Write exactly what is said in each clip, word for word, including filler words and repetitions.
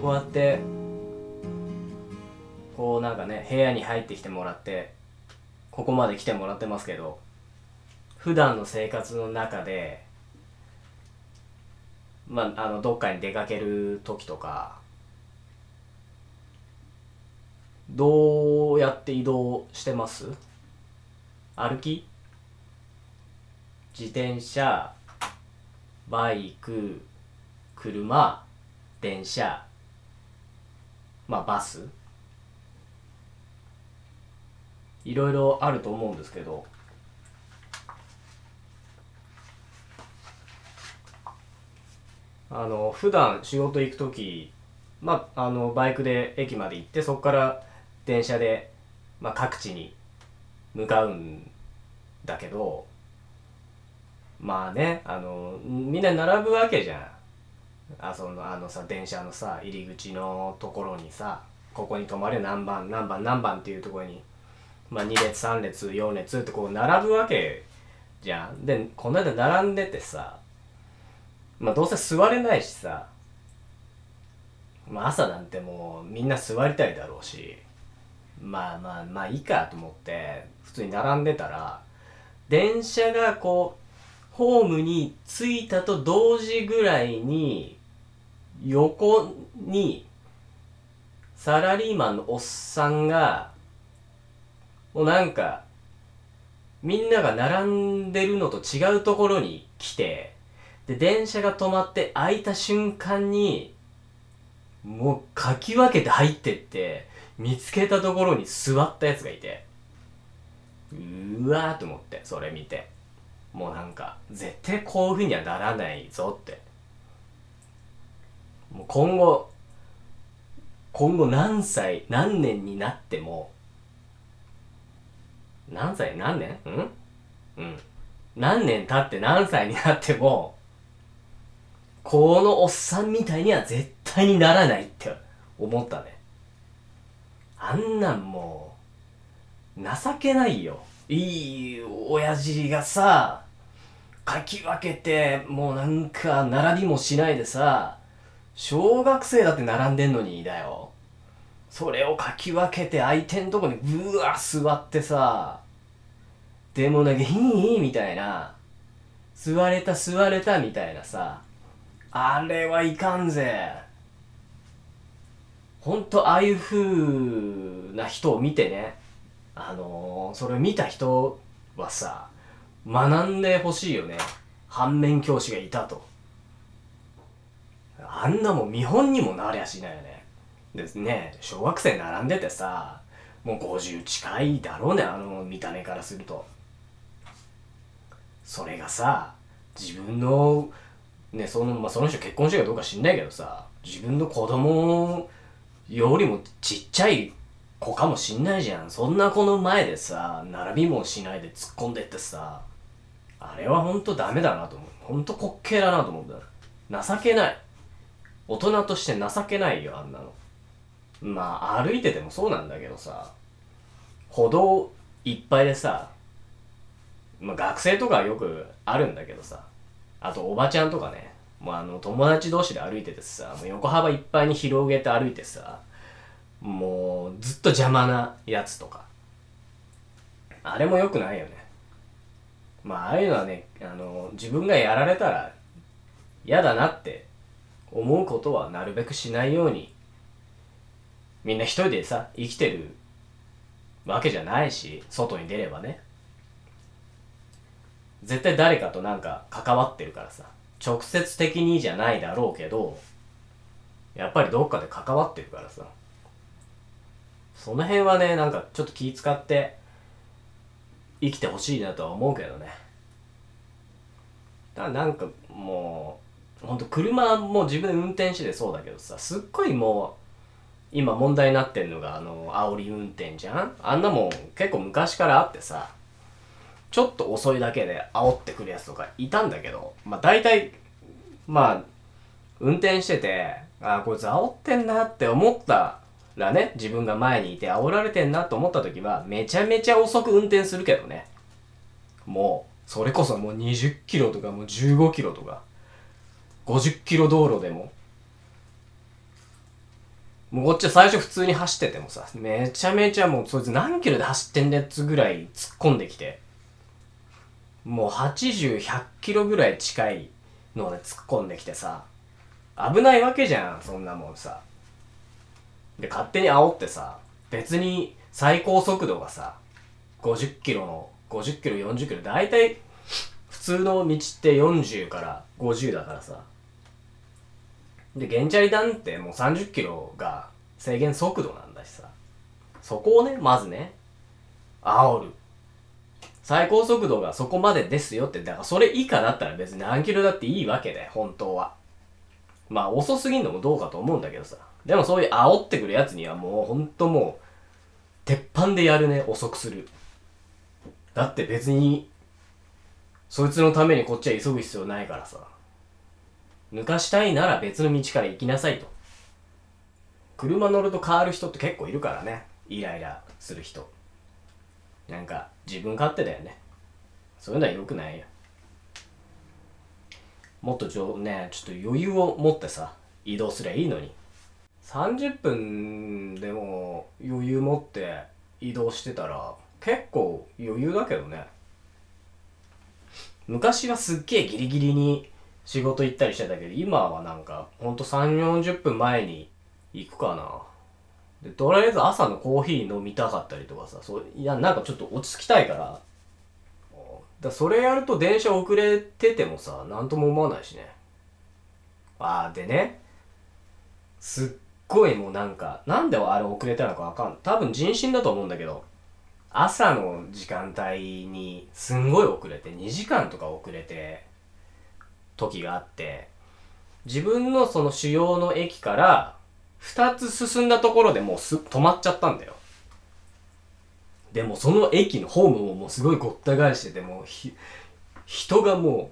こうやってこうなんかね部屋に入ってきてもらってここまで来てもらってますけど、普段の生活の中でまああのどっかに出かける時とかどうやって移動してます？歩き？自転車、バイク、車、電車、まあバス、いろいろあると思うんですけど、あの普段仕事行く時、まあ、あのバイクで駅まで行ってそこから電車で、まあ、各地に向かうんだけど、まあねあのみんな並ぶわけじゃん。あそのあのさ電車のさ入り口のところにさ、ここに止まれ何番何番何番っていうところに、まあ、に列さん列よん列ってこう並ぶわけじゃん。でこの間並んでてさ、まあ、どうせ座れないしさ、まあ、朝なんてもうみんな座りたいだろうし、まあまあまあいいかと思って普通に並んでたら、電車がこうホームに着いたと同時ぐらいに横にサラリーマンのおっさんがもうなんかみんなが並んでるのと違うところに来て、で電車が止まって開いた瞬間にもうかき分けて入ってって見つけたところに座ったやつがいて、うーわーと思って、それ見てもうなんか絶対こういう風にはならないぞって、もう今後今後何歳何年になっても何歳何年うんうん何年経って何歳になってもこのおっさんみたいには絶対にならないって思ったね。あんなんもう情けないよ。いい親父がさかき分けてもうなんか並びもしないでさ、小学生だって並んでんのにだよ、それをかき分けて相手のとこにブワー座ってさ、でもなんかヒーヒーみたいな、座れた座れたみたいなさ、あれはいかんぜ。ほんとああいう風な人を見てね、あのー、それを見た人はさ学んでほしいよね。反面教師がいたと。あんなもん見本にもなりゃしないよね。ですね、小学生並んでてさもうごじゅう近いだろうね、あの見た目からすると。それがさ自分のね、そのまあ、その人結婚してるかどうか知んないけどさ、自分の子供よりもちっちゃい子かもしんないじゃん。そんな子の前でさ並びもしないで突っ込んでってさ、あれはほんとダメだなと思う。ほんと滑稽だなと思うんだ。情けない、大人として情けないよあんなの。まあ歩いててもそうなんだけどさ、歩道いっぱいでさ、まあ、学生とかはよくあるんだけどさ、あとおばちゃんとかね、もうあの友達同士で歩いててさ、もう横幅いっぱいに広げて歩いてさ、もうずっと邪魔なやつとか、あれも良くないよね。まあああいうのはね、あの自分がやられたら嫌だなって思うことはなるべくしないように。みんな一人でさ生きてるわけじゃないし、外に出ればね絶対誰かとなんか関わってるからさ、直接的にじゃないだろうけどやっぱりどっかで関わってるからさ、その辺はねなんかちょっと気使って生きてほしいなとは思うけどね。だからなんかもうほんと車も自分で運転しててそうだけどさ、すっごいもう今問題になってんのがあの煽り運転じゃん。あんなもん結構昔からあってさ、ちょっと遅いだけで煽ってくるやつとかいたんだけど、まあ大体まあ運転しててああこいつ煽ってんなって思ったらね、自分が前にいて煽られてんなと思った時はめちゃめちゃ遅く運転するけどね、もうそれこそもうにじゅっキロとかもうじゅうごキロとかごじゅっキロ道路でももうこっちは最初普通に走っててもさ、めちゃめちゃもうそいつ何キロで走ってんだやつぐらい突っ込んできて、もうはちじゅう、ひゃっキロぐらい近いので突っ込んできてさ、危ないわけじゃん、そんなもんさ。で、勝手に煽ってさ、別に最高速度がさ、ごじゅっキロの、ごじゅっキロ、よんじゅっキロ、だいたい普通の道ってよんじゅうからごじゅうだからさ。で、原チャリなんてもうさんじゅっキロが制限速度なんだしさ。そこをね、まずね、煽る。最高速度がそこまでですよって、だからそれ以下だったら別に何キロだっていいわけだよ、本当は。まあ遅すぎんのもどうかと思うんだけどさ。でもそういう煽ってくるやつにはもうほんともう、鉄板でやるね、遅くする。だって別に、そいつのためにこっちは急ぐ必要ないからさ。抜かしたいなら別の道から行きなさいと。車乗ると変わる人って結構いるからね。イライラする人。なんか自分勝手だよね。そういうのは良くないよ。もっとちょ、ね、ちょっと余裕を持ってさ、移動すりゃいいのに。さんじゅっぷんでも余裕持って移動してたら結構余裕だけどね。昔はすっげえギリギリに仕事行ったりしてたけど、今はなんかほんとさんじゅう、よんじゅっぷんまえに行くかな。で、とりあえず朝のコーヒー飲みたかったりとかさ、そういやなんかちょっと落ち着きたいから、だそれやると電車遅れててもさ、なんとも思わないしね。あーでね、すっごいもうなんか、なんであれ遅れたのかわかんない。多分人身だと思うんだけど、朝の時間帯にすんごい遅れて、にじかんとか遅れて、時があって、自分のその主要の駅からふたつ進んだところでもうす止まっちゃったんだよ。でもその駅のホームももうすごいごった返してて、もうひ人がも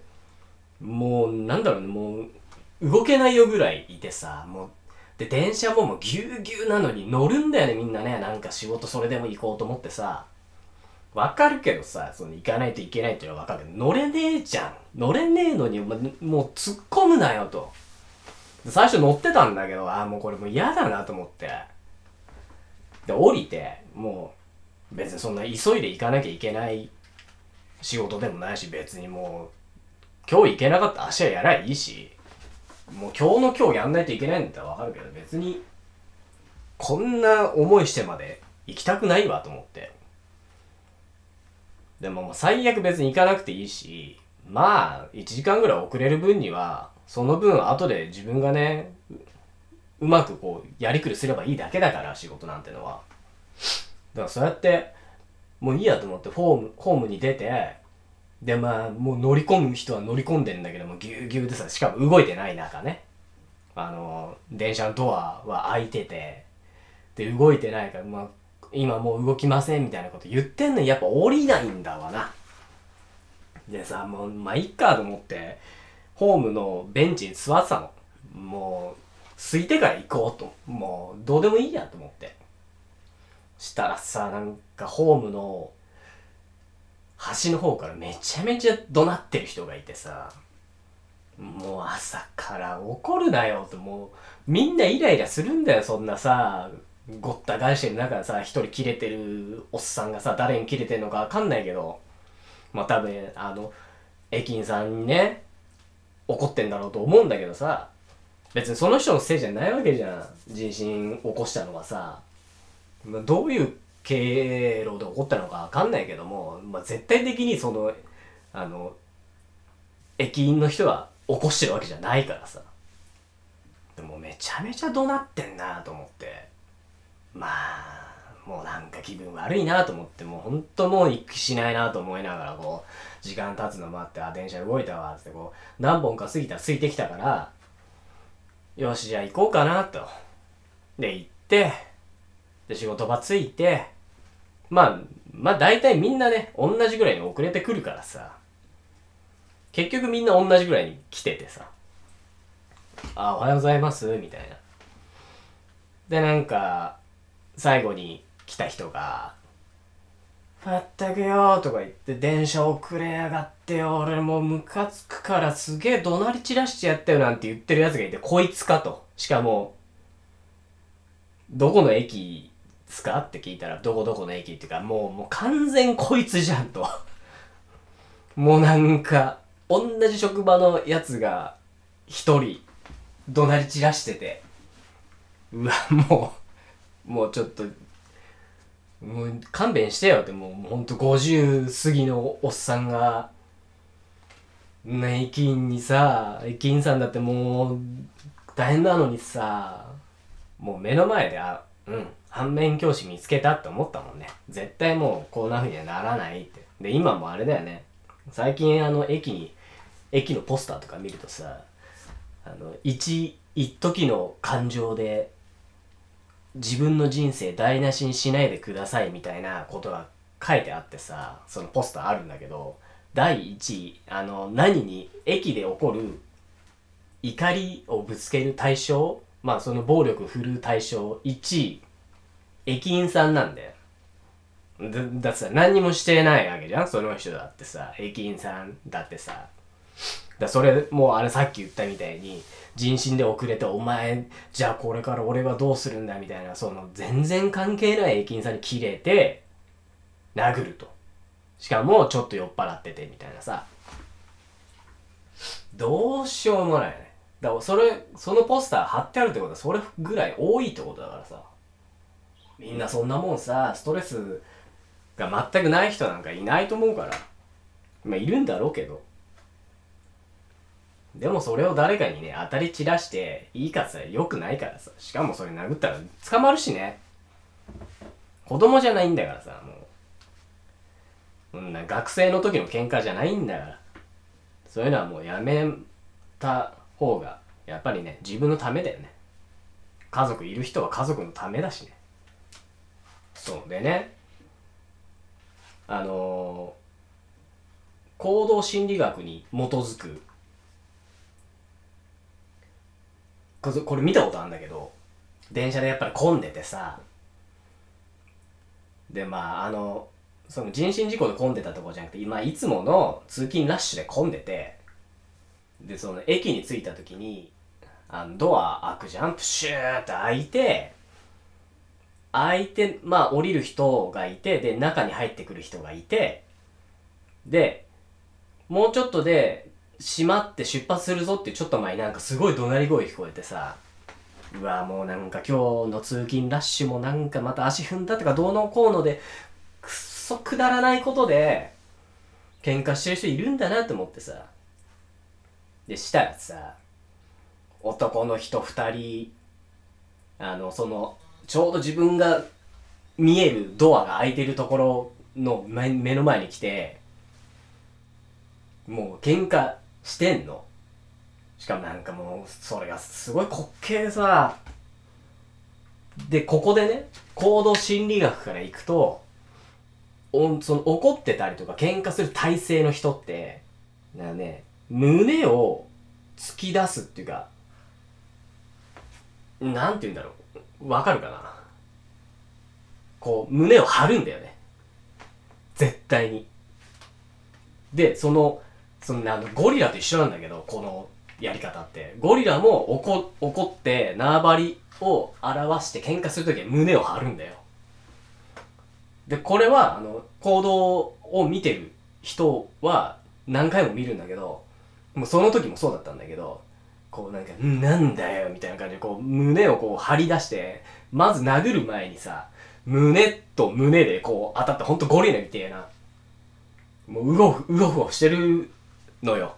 うもうなんだろうね、もう動けないよぐらいいてさ、もうで電車ももうぎゅうぎゅうなのに乗るんだよね、みんなね。なんか仕事それでも行こうと思ってさ、わかるけどさ、その行かないといけないっていうのはわかるけど、乗れねえじゃん、乗れねえのにもう突っ込むなよと。最初乗ってたんだけど、ああもうこれもう嫌だなと思って、で降りて、もう別にそんな急いで行かなきゃいけない仕事でもないし、別にもう今日行けなかったら明日やらいいし、もう今日の今日やんないといけないんだったらわかるけど、別にこんな思いしてまで行きたくないわと思って、でももう最悪別に行かなくていいし、まあいちじかんぐらい遅れる分にはその分後で自分がね、うまくこうやりくりすればいいだけだから、仕事なんてのは。だからそうやってもういいやと思ってホーム、ホームに出て、でまあもう乗り込む人は乗り込んでんだけど、もうギュウギュウでさ、しかも動いてない中ね、あの電車のドアは開いてて、で動いてないから、まあ今もう動きませんみたいなこと言ってんのに、やっぱ降りないんだわな。でさ、もうまあいっかと思ってホームのベンチに座ってたの。もう空いてから行こうと、もうどうでもいいやと思ってしたらさ、なんかホームの端の方からめちゃめちゃ怒鳴ってる人がいてさ、もう朝から怒るなよと、もうみんなイライラするんだよ、そんなさごった返してる中でさ、一人キレてるおっさんがさ、誰にキレてるのかわかんないけど、まあ多分あの駅員さんにね怒ってんだろうと思うんだけどさ、別にその人のせいじゃないわけじゃん、人身起こしたのはさ。どういう経路で起こったのかわかんないけども、まあ、絶対的にそのあの駅員の人は起こしてるわけじゃないからさ。でもめちゃめちゃ怒鳴ってんなと思って、まあもうなんか気分悪いなと思って、もうほんともう行く気しないなと思いながら、こう時間経つの待って、あ電車動いたわってこう何本か過ぎたら空いてきたから、よしじゃあ行こうかなと。で行って、で仕事場ついて、まあまあ大体みんなね同じぐらいに遅れてくるからさ、結局みんな同じぐらいに来ててさ、あおはようございますみたいな。でなんか最後に来た人がまったくよーとか言って、電車遅れやがってよ、俺もうムカつくからすげえ怒鳴り散らしてやったよなんて言ってるやつがいて、こいつかと。しかもどこの駅ですかって聞いたら、どこどこの駅っていうか、もう、もう完全こいつじゃんと。もうなんか、同じ職場のやつが一人怒鳴り散らしてて、うわ、もう、もうちょっと、もう勘弁してよって、もうほんとごじゅう過ぎのおっさんが、ね、駅員にさ、駅員さんだってもう大変なのにさ、もう目の前で、あ、うん、反面教師見つけたって思ったもんね。絶対もうこんな風にはならないって。で、今もあれだよね。最近あの駅に、駅のポスターとか見るとさ、あの、一、一時の感情で自分の人生台無しにしないでくださいみたいなことが書いてあってさ、そのポスターあるんだけど、だいいちい、あの、何に、駅で起こる怒りをぶつける対象、まあその暴力振るう対象、いちい、駅員さんなんだよ。だ、だってさ、何にもしてないわけじゃん、その人だってさ、駅員さんだってさ。だ、それ、もうあれさっき言ったみたいに、人身で遅れて、お前、じゃあこれから俺はどうするんだみたいな、その全然関係ない駅員さんにキレて、殴ると。しかもちょっと酔っ払っててみたいなさ、どうしようもないよね。だからそれ、そのポスター貼ってあるってことはそれぐらい多いってことだからさ、みんなそんなもんさ、ストレスが全くない人なんかいないと思うから、まあいるんだろうけど、でもそれを誰かにね、当たり散らしていいかさ、良くないからさ、しかもそれ殴ったら捕まるしね、子供じゃないんだからさ、もうそんな学生の時の喧嘩じゃないんだから、そういうのはもうやめた方がやっぱりね、自分のためだよね。家族いる人は家族のためだしね。そうでね、あのー、行動心理学に基づく、これ見たことあるんだけど、電車でやっぱり混んでてさ、でまああのその人身事故で混んでたとこじゃなくて、今いつもの通勤ラッシュで混んでて、でその駅に着いた時にあのドア開くじゃん、プシューって開いて開いてまあ降りる人がいて、で中に入ってくる人がいて、でもうちょっとで閉まって出発するぞっていうちょっと前になんかすごい怒鳴り声聞こえてさ、うわもうなんか今日の通勤ラッシュもなんかまた足踏んだとかどうのこうので、くっそくだらないことで喧嘩してる人いるんだなって思ってさ、でしたらさ、男の人ふたり、あのそのちょうど自分が見えるドアが開いてるところの 目, 目の前に来て、もう喧嘩してんの。しかもなんかもうそれがすごい滑稽でさ、でここでね、行動心理学からいくと、おその怒ってたりとか喧嘩する体勢の人ってなんかね、胸を突き出すっていうか、なんて言うんだろう、わかるかな、こう胸を張るんだよね、絶対に。でそのそのあのゴリラと一緒なんだけど、このやり方って、ゴリラも 怒, 怒って縄張りを表して喧嘩するときは胸を張るんだよ。で、これは、あの、行動を見てる人は何回も見るんだけど、もうその時もそうだったんだけど、こうなんか、なんだよみたいな感じで、こう胸をこう張り出して、まず殴る前にさ、胸と胸でこう当たって、ほんとゴリラみたいな、もううごふ、うごふをしてるのよ。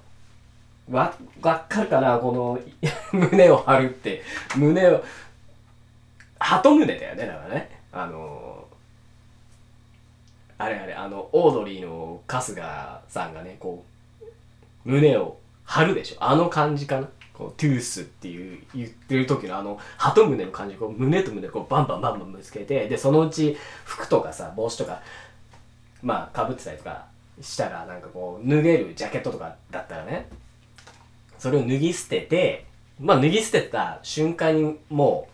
わ、わかるかな、この、胸を張るって、胸を、鳩胸だよね、だからね。あのー、あれあれ、あの、オードリーの春日さんがね、こう、胸を張るでしょ。あの感じかな。こう、トゥースっていう、言ってる時のあの、鳩胸の感じ、こう、胸と胸をこう、バンバンバンバンぶつけて、で、そのうち、服とかさ、帽子とか、まあ、被ってたりとかしたら、なんかこう、脱げるジャケットとかだったらね、それを脱ぎ捨てて、まあ、脱ぎ捨てた瞬間に、もう、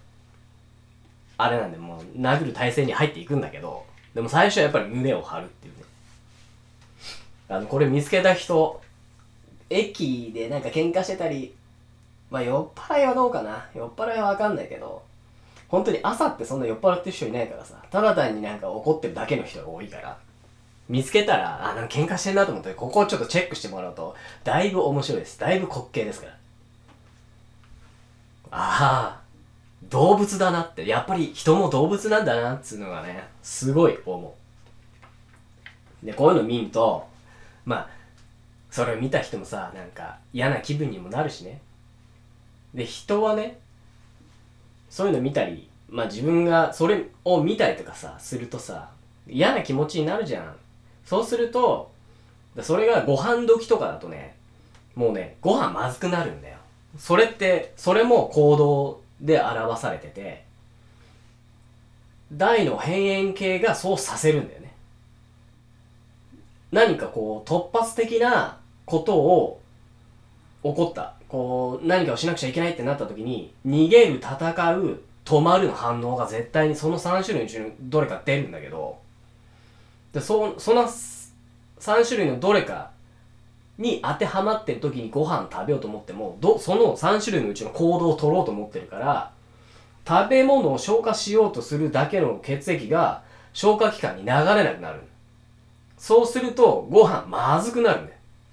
あれなんで、もう、殴る体勢に入っていくんだけど、でも最初はやっぱり胸を張るっていうね。あの、これ見つけた人、駅でなんか喧嘩してたり、まあ酔っ払いはどうかな。酔っ払いはわかんないけど、本当に朝ってそんな酔っ払ってる人いないからさ、ただ単になんか怒ってるだけの人が多いから、見つけたら、あ、なんか喧嘩してんなと思って、ここをちょっとチェックしてもらうと、だいぶ面白いです。だいぶ滑稽ですから。ああ、動物だなって、やっぱり人も動物なんだなっつうのがね、すごい思う。で、こういうの見ると、まあ、それを見た人もさ、なんか嫌な気分にもなるしね。で、人はね、そういうの見たり、まあ自分がそれを見たりとかさ、するとさ、嫌な気持ちになるじゃん。そうすると、それがご飯時とかだとね、もうね、ご飯まずくなるんだよ。それって、それも行動で表されてて、大の変幻系がそうさせるんだよね。何かこう、突発的なことを起こった。こう、何かをしなくちゃいけないってなった時に、逃げる、戦う、止まるの反応が絶対にそのさん種類のうちのどれか出るんだけど、で、そ、そのさん種類のどれかに当てはまってる時にご飯食べようと思っても、ど、そのさん種類のうちの行動を取ろうと思ってるから、食べ物を消化しようとするだけの血液が消化器官に流れなくなる。そうすると、ご飯まずくなるね。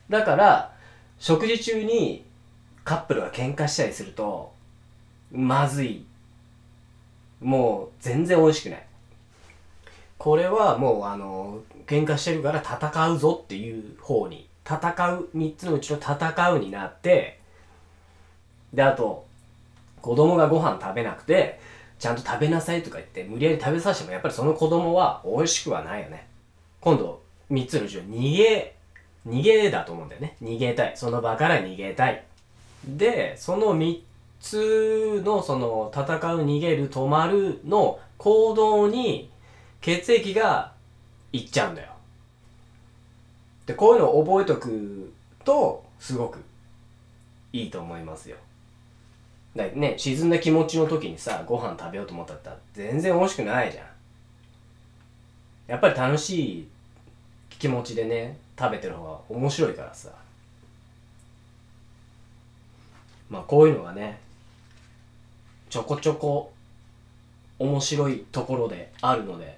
だから、食事中にカップルが喧嘩したりすると、まずい。もう全然美味しくない。これはもうあの、喧嘩してるから戦うぞっていう方に、戦う、三つのうちの戦うになって、で、あと、子供がご飯食べなくて、ちゃんと食べなさいとか言って、無理やり食べさせても、やっぱりその子供は美味しくはないよね。今度、三つのうちの逃げ、逃げだと思うんだよね。逃げたい。その場から逃げたい。で、そのみっつのその戦う、逃げる、止まるの行動に血液がいっちゃうんだよ。で、こういうのを覚えとくとすごくいいと思いますよ。だからね、沈んだ気持ちの時にさ、ご飯食べようと思ったら全然美味しくないじゃん。やっぱり楽しい気持ちでね、食べてる方が面白いからさ。まあこういうのがね、ちょこちょこ面白いところであるので、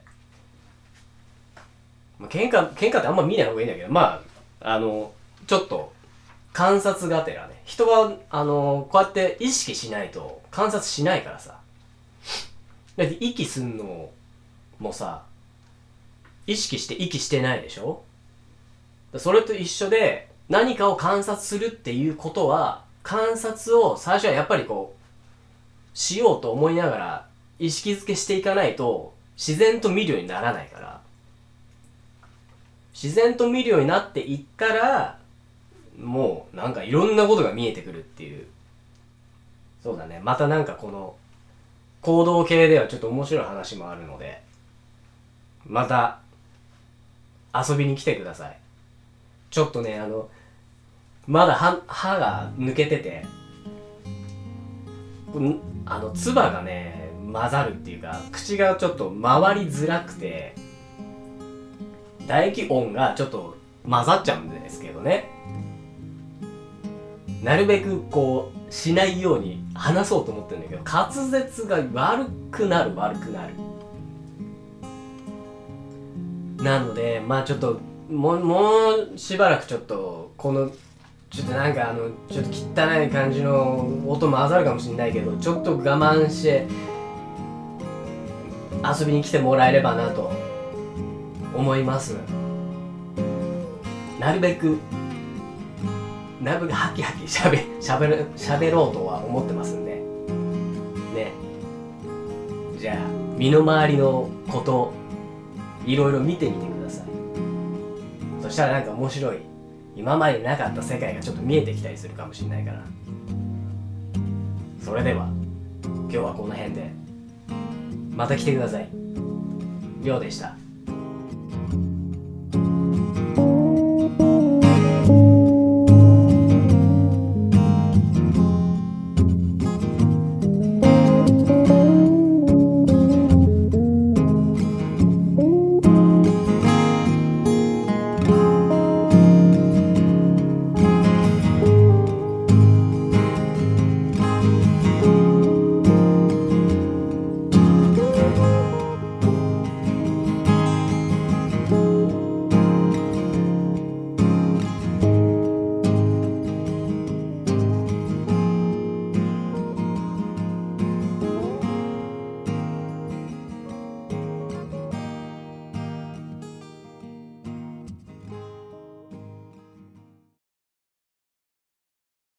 まあ、喧嘩、喧嘩ってあんま見ない方がいいんだけど、まあ、あの、ちょっと観察がてらね、人は、あの、こうやって意識しないと観察しないからさ。だって息すんのもさ、意識して息してないでしょ？それと一緒で、何かを観察するっていうことは、観察を最初はやっぱりこう、しようと思いながら意識づけしていかないと自然と見るようにならないから。自然と見るようになっていったら、もうなんかいろんなことが見えてくるっていう。そうだね。またなんかこの行動系ではちょっと面白い話もあるので、また遊びに来てください。ちょっとね、あの、まだ歯、歯が抜けてて、あの、唾がね、混ざるっていうか、口がちょっと回りづらくて、唾液音がちょっと混ざっちゃうんですけどね。なるべくこう、しないように話そうと思ってるんだけど、滑舌が悪くなる、悪くなる。なので、まあちょっと、もう、もうしばらくちょっと、この、ちょっとなんかあの、ちょっと汚い感じの音混ざるかもしれないけど、ちょっと我慢して遊びに来てもらえればなと思います。なるべく、なるべくハキハキしゃべ、しゃべる、しゃべろうとは思ってますんで。ね。じゃあ、身の回りのこと、いろいろ見てみてください。そしたらなんか面白い。今までなかった世界がちょっと見えてきたりするかもしれないから。それでは今日はこの辺で、また来てください。りょうでした。